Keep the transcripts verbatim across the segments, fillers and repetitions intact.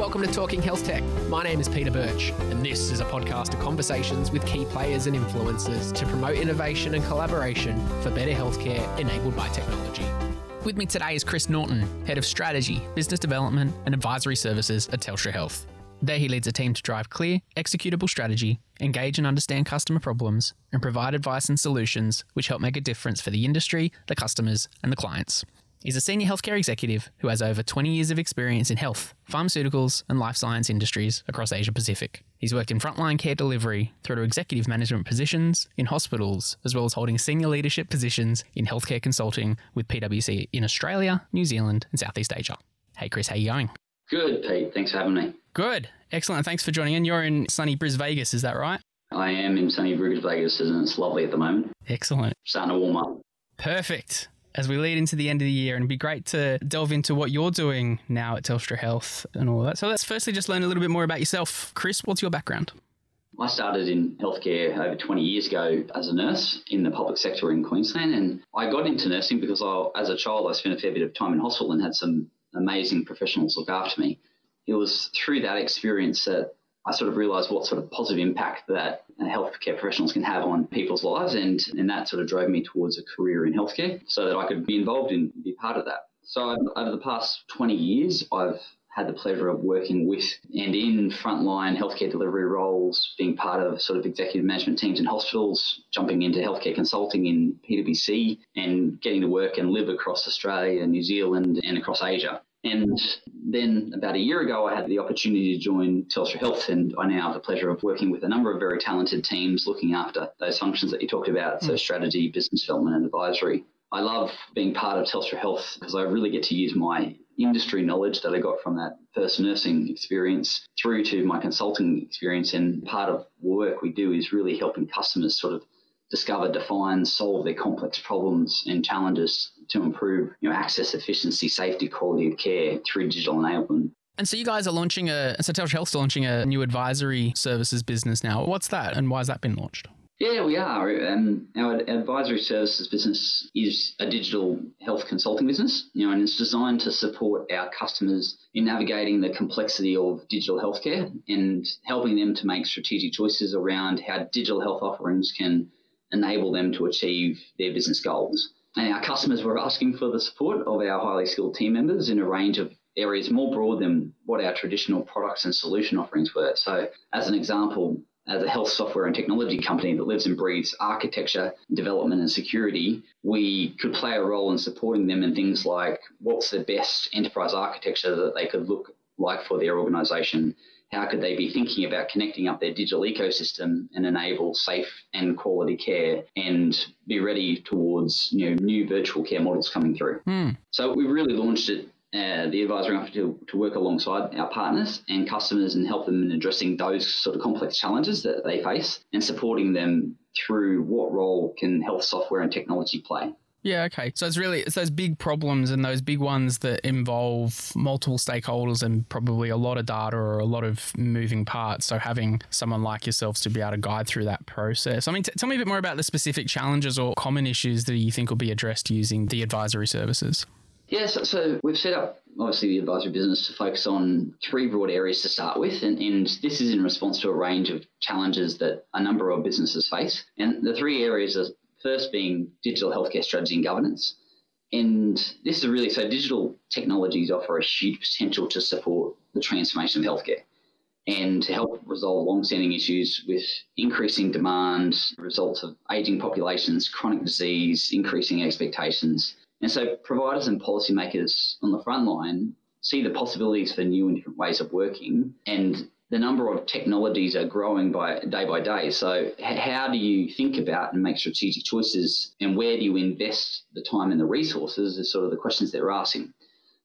Welcome to Talking HealthTech. My name is Peter Birch, and this is a podcast of conversations with key players and influencers to promote innovation and collaboration for better healthcare enabled by technology. With me today is Chris Norton, Head of Strategy, Business Development and Advisory Services at Telstra Health. There he leads a team to drive clear, executable strategy, engage and understand customer problems, and provide advice and solutions which help make a difference for the industry, the customers and the clients. He's a senior healthcare executive who has over twenty years of experience in health, pharmaceuticals and life science industries across Asia Pacific. He's worked in frontline care delivery through to executive management positions in hospitals, as well as holding senior leadership positions in healthcare consulting with PwC in Australia, New Zealand and Southeast Asia. Hey Chris, how are you going? Good, Pete. Thanks for having me. Good. Excellent. Thanks for joining in. You're in sunny Bris Vegas, is that right? I am in sunny Bris Vegas, and it's lovely at the moment. Excellent. Starting to warm up. Perfect. As we lead into the end of the year, and it'd be great to delve into what you're doing now at Telstra Health and all that. So let's firstly just learn a little bit more about yourself. Chris, what's your background? I started in healthcare over twenty years ago as a nurse in the public sector in Queensland. And I got into nursing because I, as a child, I spent a fair bit of time in hospital and had some amazing professionals look after me. It was through that experience that I sort of realised what sort of positive impact that healthcare professionals can have on people's lives, and, and that sort of drove me towards a career in healthcare so that I could be involved and be part of that. So over the past twenty years, I've had the pleasure of working with and in frontline healthcare delivery roles, being part of sort of executive management teams in hospitals, jumping into healthcare consulting in PwC, and getting to work and live across Australia, New Zealand and across Asia. And then about a year ago, I had the opportunity to join Telstra Health, and I now have the pleasure of working with a number of very talented teams looking after those functions that you talked about, so strategy, business development and advisory. I love being part of Telstra Health because I really get to use my industry knowledge that I got from that first nursing experience through to my consulting experience, and part of work we do is really helping customers sort of discover, define, solve their complex problems and challenges to improve, you know, access, efficiency, safety, quality of care through digital enablement. And so you guys are launching a, so Telstra Health's launching a new advisory services business now. What's that and why has that been launched? Yeah, we are. Um, our advisory services business is a digital health consulting business, you know, and it's designed to support our customers in navigating the complexity of digital healthcare and helping them to make strategic choices around how digital health offerings can enable them to achieve their business goals. And our customers were asking for the support of our highly skilled team members in a range of areas more broad than what our traditional products and solution offerings were. So as an example, as a health software and technology company that lives and breathes architecture, development and security, we could play a role in supporting them in things like what's the best enterprise architecture that they could look like for their organisation. How could they be thinking about connecting up their digital ecosystem and enable safe and quality care and be ready towards, you know, new virtual care models coming through? Mm. So we really launched it, uh, the advisory office, to, to work alongside our partners and customers and help them in addressing those sort of complex challenges that they face and supporting them through what role can health software and technology play. Yeah, okay. So it's really, it's those big problems and those big ones that involve multiple stakeholders and probably a lot of data or a lot of moving parts. So having someone like yourselves to be able to guide through that process. I mean, t- tell me a bit more about the specific challenges or common issues that you think will be addressed using the advisory services. Yes, yeah, so, so we've set up, obviously, the advisory business to focus on three broad areas to start with, and, and this is in response to a range of challenges that a number of businesses face. And the three areas are first being digital healthcare strategy and governance. And this is really, so digital technologies offer a huge potential to support the transformation of healthcare and to help resolve long-standing issues with increasing demand, results of ageing populations, chronic disease, increasing expectations. And so providers and policymakers on the front line see the possibilities for new and different ways of working, and the number of technologies are growing by day by day. So h- how do you think about and make strategic choices, and where do you invest the time and the resources is sort of the questions they're asking.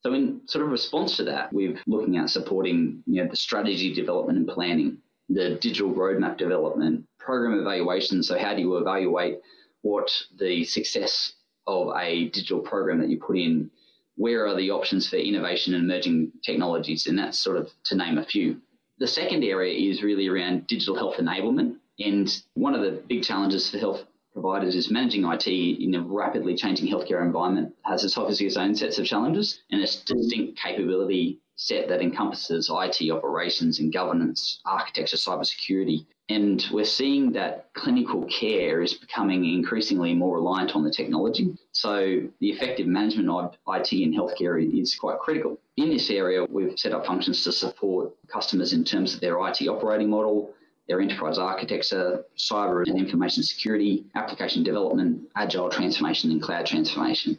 So in sort of response to that, we're looking at supporting, you know, the strategy development and planning, the digital roadmap development, program evaluation. So how do you evaluate what the success of a digital program that you put in, where are the options for innovation and emerging technologies? And that's sort of to name a few. The second area is really around digital health enablement. And one of the big challenges for health providers is managing I T in a rapidly changing healthcare environment has its obviously its own sets of challenges and its distinct capability set that encompasses I T operations and governance, architecture, cybersecurity. And we're seeing that clinical care is becoming increasingly more reliant on the technology. So the effective management of I T in healthcare is quite critical. In this area, we've set up functions to support customers in terms of their I T operating model, their enterprise architecture, cyber and information security, application development, agile transformation and cloud transformation.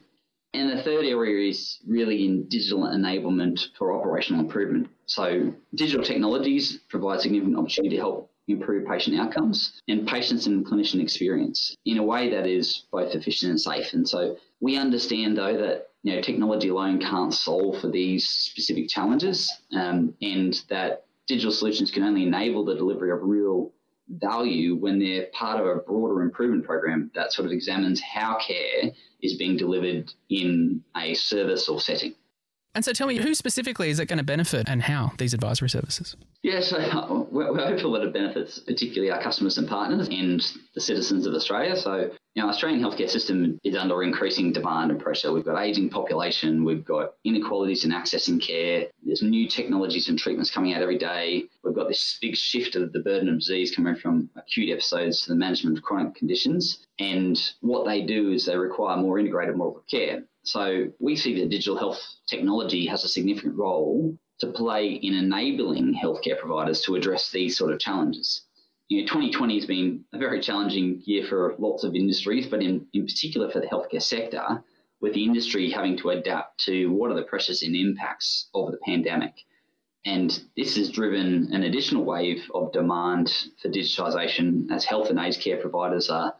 And the third area is really in digital enablement for operational improvement. So digital technologies provide significant opportunity to help improve patient outcomes and patients and clinician experience in a way that is both efficient and safe. And so we understand, though, that you know, technology alone can't solve for these specific challenges, um, and that digital solutions can only enable the delivery of real value when they're part of a broader improvement program that sort of examines how care is being delivered in a service or setting. And so tell me, who specifically is it going to benefit and how, these advisory services? Yeah, so we're hopeful that it benefits particularly our customers and partners and the citizens of Australia. So, you know, Australian healthcare system is under increasing demand and pressure. We've got ageing population, we've got inequalities in accessing care, there's new technologies and treatments coming out every day. We've got this big shift of the burden of disease coming from acute episodes to the management of chronic conditions. And what they do is they require more integrated model of care. So we see that digital health technology has a significant role to play in enabling healthcare providers to address these sort of challenges. You know, twenty twenty has been a very challenging year for lots of industries, but in, in particular for the healthcare sector, with the industry having to adapt to what are the pressures and impacts of the pandemic. And this has driven an additional wave of demand for digitisation as health and aged care providers are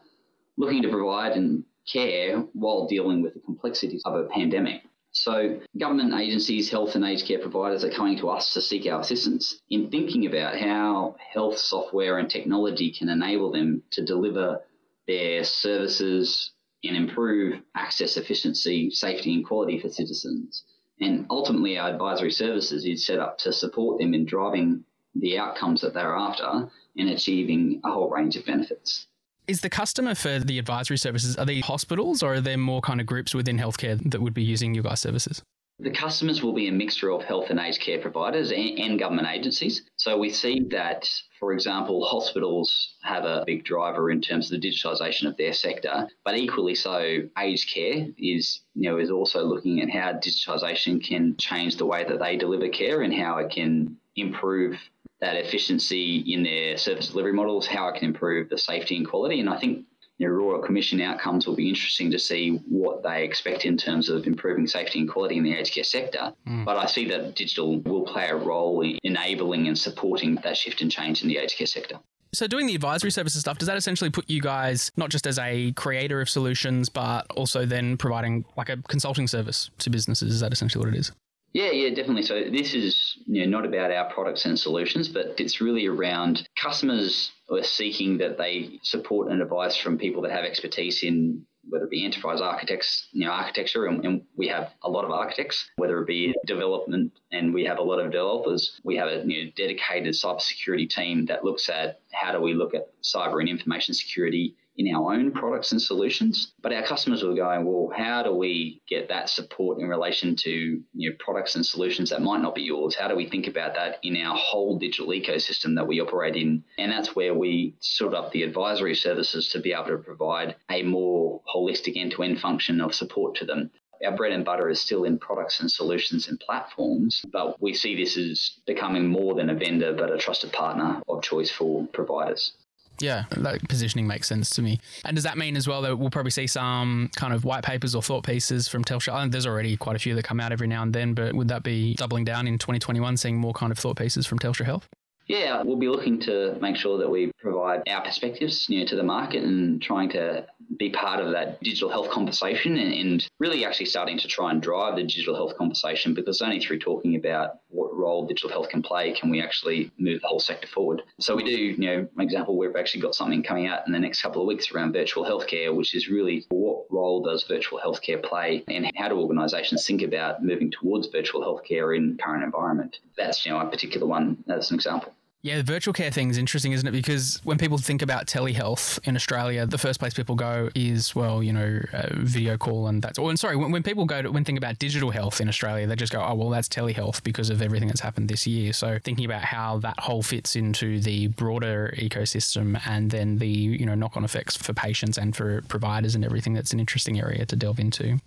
looking to provide and care while dealing with the complexities of a pandemic. So government agencies, health and aged care providers are coming to us to seek our assistance in thinking about how health software and technology can enable them to deliver their services and improve access, efficiency, safety and quality for citizens. And ultimately our advisory services is set up to support them in driving the outcomes that they're after and achieving a whole range of benefits. Is the customer for the advisory services, are they hospitals or are there more kind of groups within healthcare that would be using your guys' services? The customers will be a mixture of health and aged care providers and, and government agencies. So we see that, for example, hospitals have a big driver in terms of the digitisation of their sector, but equally so, aged care is, you know, is also looking at how digitisation can change the way that they deliver care and how it can improve that efficiency in their service delivery models, how it can improve the safety and quality. And I think the you know, Royal Commission outcomes will be interesting to see what they expect in terms of improving safety and quality in the aged care sector. Mm. But I see that digital will play a role in enabling and supporting that shift and change in the aged care sector. So doing the advisory services stuff, does that essentially put you guys not just as a creator of solutions, but also then providing like a consulting service to businesses? Is that essentially what it is? Yeah, yeah, definitely. So this is you know, not about our products and solutions, but it's really around customers are seeking that they support and advice from people that have expertise in whether it be enterprise architects, you know, architecture, and, and we have a lot of architects, whether it be development, and we have a lot of developers. We have a you know, dedicated cybersecurity team that looks at how do we look at cyber and information security in our own products and solutions, but our customers were going, well, how do we get that support in relation to you know, products and solutions that might not be yours? How do we think about that in our whole digital ecosystem that we operate in? And that's where we set up the advisory services to be able to provide a more holistic end-to-end function of support to them. Our bread and butter is still in products and solutions and platforms, but we see this as becoming more than a vendor, but a trusted partner of choice for providers. Yeah, that positioning makes sense to me. And does that mean as well that we'll probably see some kind of white papers or thought pieces from Telstra? I think there's already quite a few that come out every now and then, but would that be doubling down in twenty twenty-one, seeing more kind of thought pieces from Telstra Health? Yeah, we'll be looking to make sure that we provide our perspectives you know, to the market and trying to be part of that digital health conversation and, and really actually starting to try and drive the digital health conversation, because only through talking about what role digital health can play can we actually move the whole sector forward. So we do, you know, for example, we've actually got something coming out in the next couple of weeks around virtual healthcare, which is really what role does virtual healthcare play and how do organisations think about moving towards virtual healthcare in current environment. That's, you know, a particular one as an example. Yeah, the virtual care thing is interesting, isn't it? Because when people think about telehealth in Australia, the first place people go is, well, you know, uh, video call and that's all. And sorry, when, when people go to, when think about digital health in Australia, they just go, oh, well, that's telehealth because of everything that's happened this year. So thinking about how that whole fits into the broader ecosystem and then the, you know, knock-on effects for patients and for providers and everything, that's an interesting area to delve into.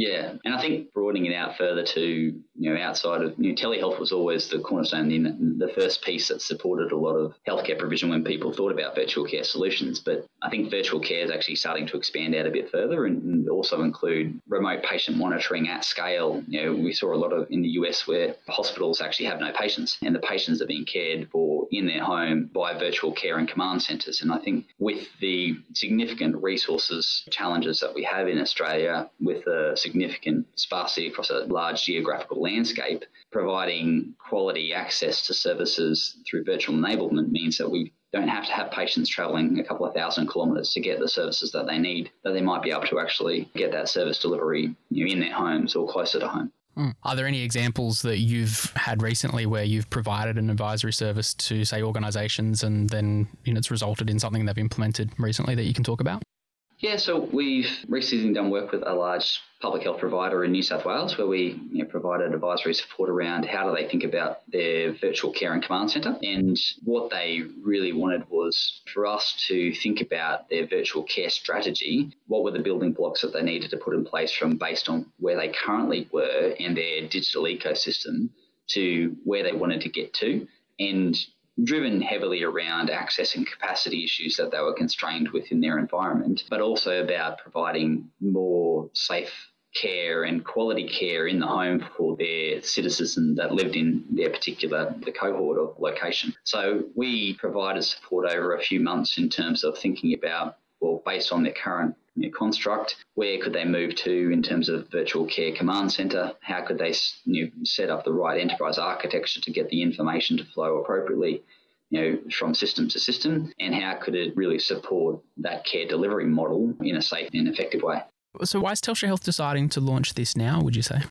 Yeah, and I think broadening it out further to, you know, outside of, you know, telehealth was always the cornerstone, the, the first piece that supported a lot of healthcare provision when people thought about virtual care solutions. But I think virtual care is actually starting to expand out a bit further and, and also include remote patient monitoring at scale. You know, we saw a lot of in the U S where hospitals actually have no patients and the patients are being cared for in their home by virtual care and command centres. And I think with the significant resources challenges that we have in Australia with the significant sparsity across a large geographical landscape, providing quality access to services through virtual enablement means that we don't have to have patients travelling a couple of thousand kilometres to get the services that they need, that they might be able to actually get that service delivery, you know, in their homes or closer to home. Mm. Are there any examples that you've had recently where you've provided an advisory service to, say, organisations and then, you know, it's resulted in something they've implemented recently that you can talk about? Yeah, so we've recently done work with a large public health provider in New South Wales where we, you know, provided advisory support around how do they think about their virtual care and command centre. And what they really wanted was for us to think about their virtual care strategy, what were the building blocks that they needed to put in place from based on where they currently were in their digital ecosystem to where they wanted to get to, and driven heavily around access and capacity issues that they were constrained with in their environment, but also about providing more safe care and quality care in the home for their citizens that lived in their particular the cohort or location. So we provided support over a few months in terms of thinking about, well, based on their current you know, construct, where could they move to in terms of virtual care command centre? How could they you know, set up the right enterprise architecture to get the information to flow appropriately, you know, from system to system? And how could it really support that care delivery model in a safe and effective way? So why is Telstra Health deciding to launch this now, would you say?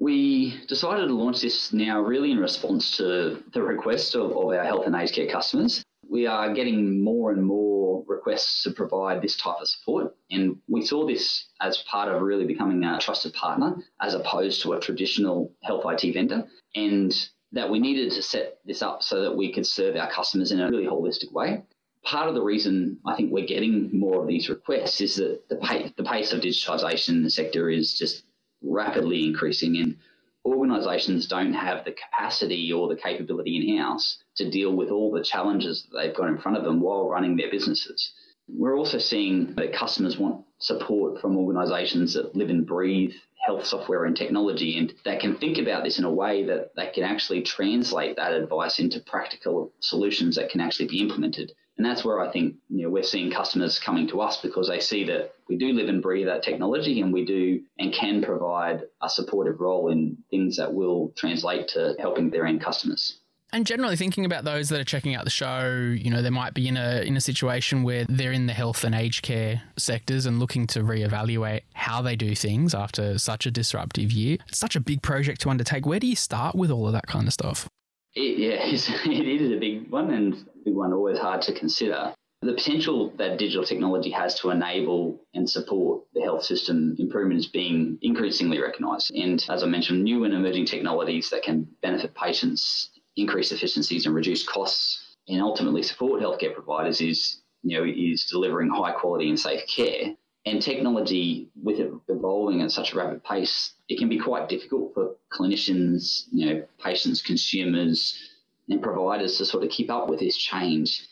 We decided to launch this now really in response to the request of, of our health and aged care customers. We are getting more and more requests to provide this type of support, and we saw this as part of really becoming a trusted partner as opposed to a traditional health I T vendor, and that we needed to set this up so that we could serve our customers in a really holistic way. Part of the reason I think we're getting more of these requests is that the pace, the pace of digitisation in the sector is just rapidly increasing, and organisations don't have the capacity or the capability in-house to deal with all the challenges that they've got in front of them while running their businesses. We're also seeing that customers want support from organisations that live and breathe health software and technology, and that can think about this in a way that they can actually translate that advice into practical solutions that can actually be implemented. And that's where I think you know, we're seeing customers coming to us because they see that we do live and breathe that technology, and we do and can provide a supportive role in things that will translate to helping their end customers. And generally thinking about those that are checking out the show, you know, they might be in a in a situation where they're in the health and aged care sectors and looking to reevaluate how they do things after such a disruptive year. It's such a big project to undertake. Where do you start with all of that kind of stuff? It, yeah, it's, it is a big one, and a big one always hard to consider. The potential that digital technology has to enable and support the health system improvement is being increasingly recognised. And as I mentioned, new and emerging technologies that can benefit patients, increase efficiencies and reduce costs, and ultimately support healthcare providers is, you know, is delivering high quality and safe care. And technology, with it evolving at such a rapid pace, it can be quite difficult for clinicians, you know, patients, consumers, and providers to sort of keep up with this change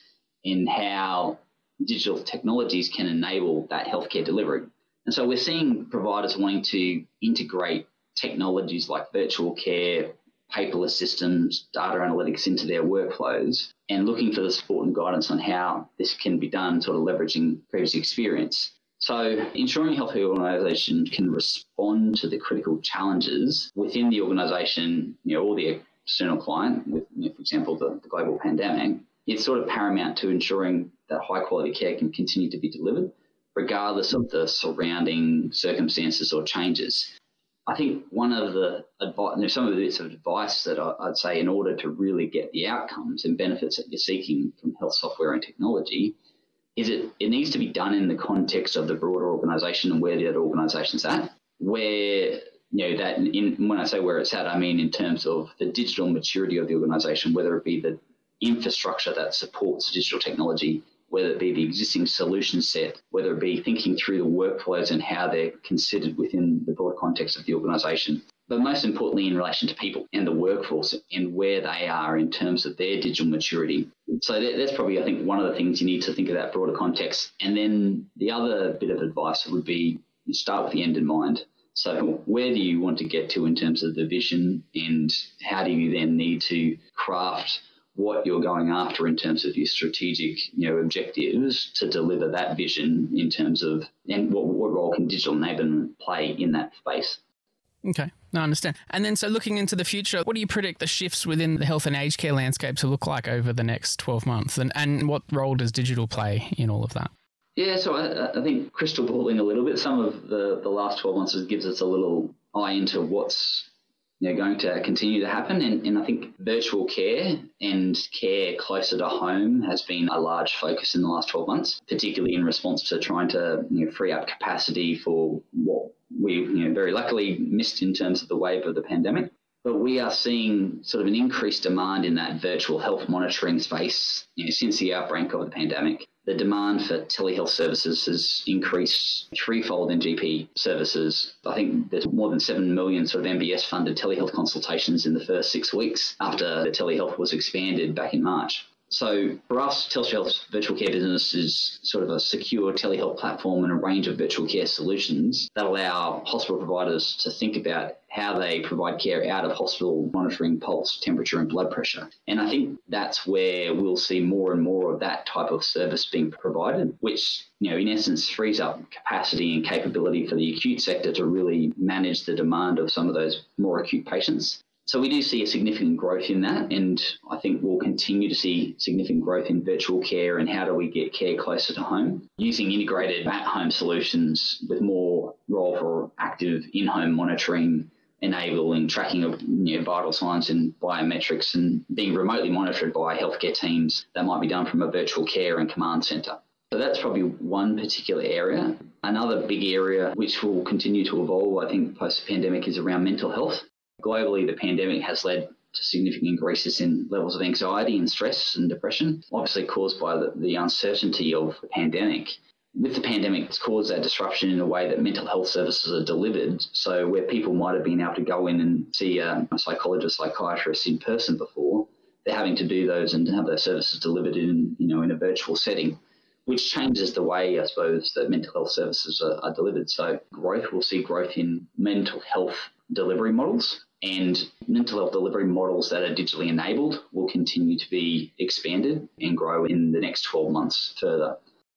in how digital technologies can enable that healthcare delivery. And so we're seeing providers wanting to integrate technologies like virtual care, paperless systems, data analytics into their workflows, and looking for the support and guidance on how this can be done, sort of leveraging previous experience. So ensuring a healthy organisation can respond to the critical challenges within the organisation, you know, or the external client, with, you know, for example, the, the global pandemic, it's sort of paramount to ensuring that high quality care can continue to be delivered, regardless of the surrounding circumstances or changes. I think one of the advice, and some of the bits of advice that I, I'd say in order to really get the outcomes and benefits that you're seeking from health software and technology is it, it needs to be done in the context of the broader organisation and where that organisation's at, where, you know, that in, when I say where it's at, I mean in terms of the digital maturity of the organisation, whether it be the infrastructure that supports digital technology, whether it be the existing solution set, whether it be thinking through the workflows and how they're considered within the broad context of the organisation, but most importantly in relation to people and the workforce and where they are in terms of their digital maturity. So that's probably, I think, one of the things you need to think of that broader context. And then the other bit of advice would be start with the end in mind. So where do you want to get to in terms of the vision, and how do you then need to craft what you're going after in terms of your strategic, you know, objectives to deliver that vision in terms of, and what, what role can digital enablement play in that space? Okay, no, I understand. And then so looking into the future, what do you predict the shifts within the health and aged care landscape to look like over the next twelve months? And, and what role does digital play in all of that? Yeah, so I, I think crystal balling a little bit, some of the, the last twelve months gives us a little eye into what's, you know, going to continue to happen. And, and I think virtual care and care closer to home has been a large focus in the last twelve months, particularly in response to trying to, you know, free up capacity for what we, you know, very luckily missed in terms of the wave of the pandemic. But we are seeing sort of an increased demand in that virtual health monitoring space, you know, since the outbreak of the pandemic. The demand for telehealth services has increased threefold in G P services. I think there's more than seven million sort of M B S funded telehealth consultations in the first six weeks after the telehealth was expanded back in March. So for us, Telstra Health's virtual care business is sort of a secure telehealth platform and a range of virtual care solutions that allow hospital providers to think about how they provide care out of hospital, monitoring pulse, temperature and blood pressure. And I think that's where we'll see more and more of that type of service being provided, which, you know, in essence frees up capacity and capability for the acute sector to really manage the demand of some of those more acute patients. So we do see a significant growth in that, and I think we'll continue to see significant growth in virtual care and how do we get care closer to home, using integrated at-home solutions with more role for active in-home monitoring, enabling tracking of, you know, vital signs and biometrics, and being remotely monitored by healthcare teams that might be done from a virtual care and command centre. So that's probably one particular area. Another big area which will continue to evolve, I think, post-pandemic is around mental health. Globally, the pandemic has led to significant increases in levels of anxiety and stress and depression, obviously caused by the, the uncertainty of the pandemic. With the pandemic, it's caused that disruption in the way that mental health services are delivered. So where people might have been able to go in and see a, a psychologist, psychiatrist in person before, they're having to do those and have those services delivered in, you know, in a virtual setting, which changes the way, I suppose, that mental health services are, are delivered. So growth, we'll see growth in mental health delivery models, and mental health delivery models that are digitally enabled will continue to be expanded and grow in the next twelve months further.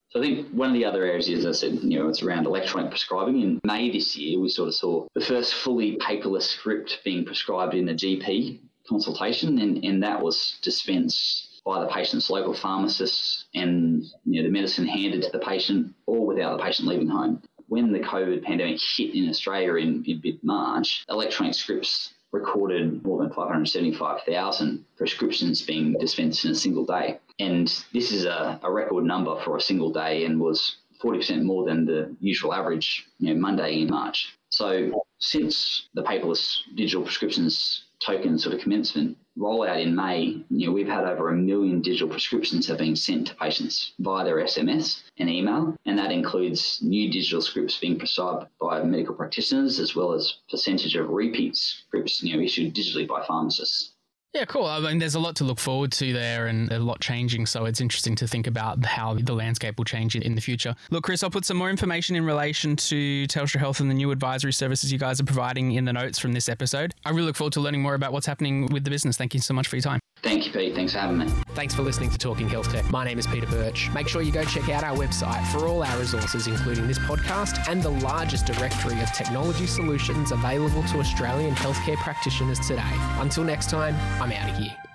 So I think one of the other areas is, as I said, you know, it's around electronic prescribing. In May this year, we sort of saw the first fully paperless script being prescribed in a G P consultation, and, and that was dispensed by the patient's local pharmacists, and, you know, the medicine handed to the patient, all without the patient leaving home. When the COVID pandemic hit in Australia in, in mid-March, electronic scripts recorded more than five hundred seventy-five thousand prescriptions being dispensed in a single day. And this is a, a record number for a single day, and was forty percent more than the usual average, you know, Monday in March. So since the paperless digital prescriptions token sort of commencement rollout in May, you know, we've had over a million digital prescriptions have been sent to patients via their S M S and email, and that includes new digital scripts being prescribed by medical practitioners, as well as percentage of repeat scripts, you know, issued digitally by pharmacists. Yeah, cool. I mean, there's a lot to look forward to there, and a lot changing. So it's interesting to think about how the landscape will change in the future. Look, Chris, I'll put some more information in relation to Telstra Health and the new advisory services you guys are providing in the notes from this episode. I really look forward to learning more about what's happening with the business. Thank you so much for your time. Thank you, Pete. Thanks for having me. Thanks for listening to Talking Health Tech. My name is Peter Birch. Make sure you go check out our website for all our resources, including this podcast and the largest directory of technology solutions available to Australian healthcare practitioners today. Until next time, I'm out of here.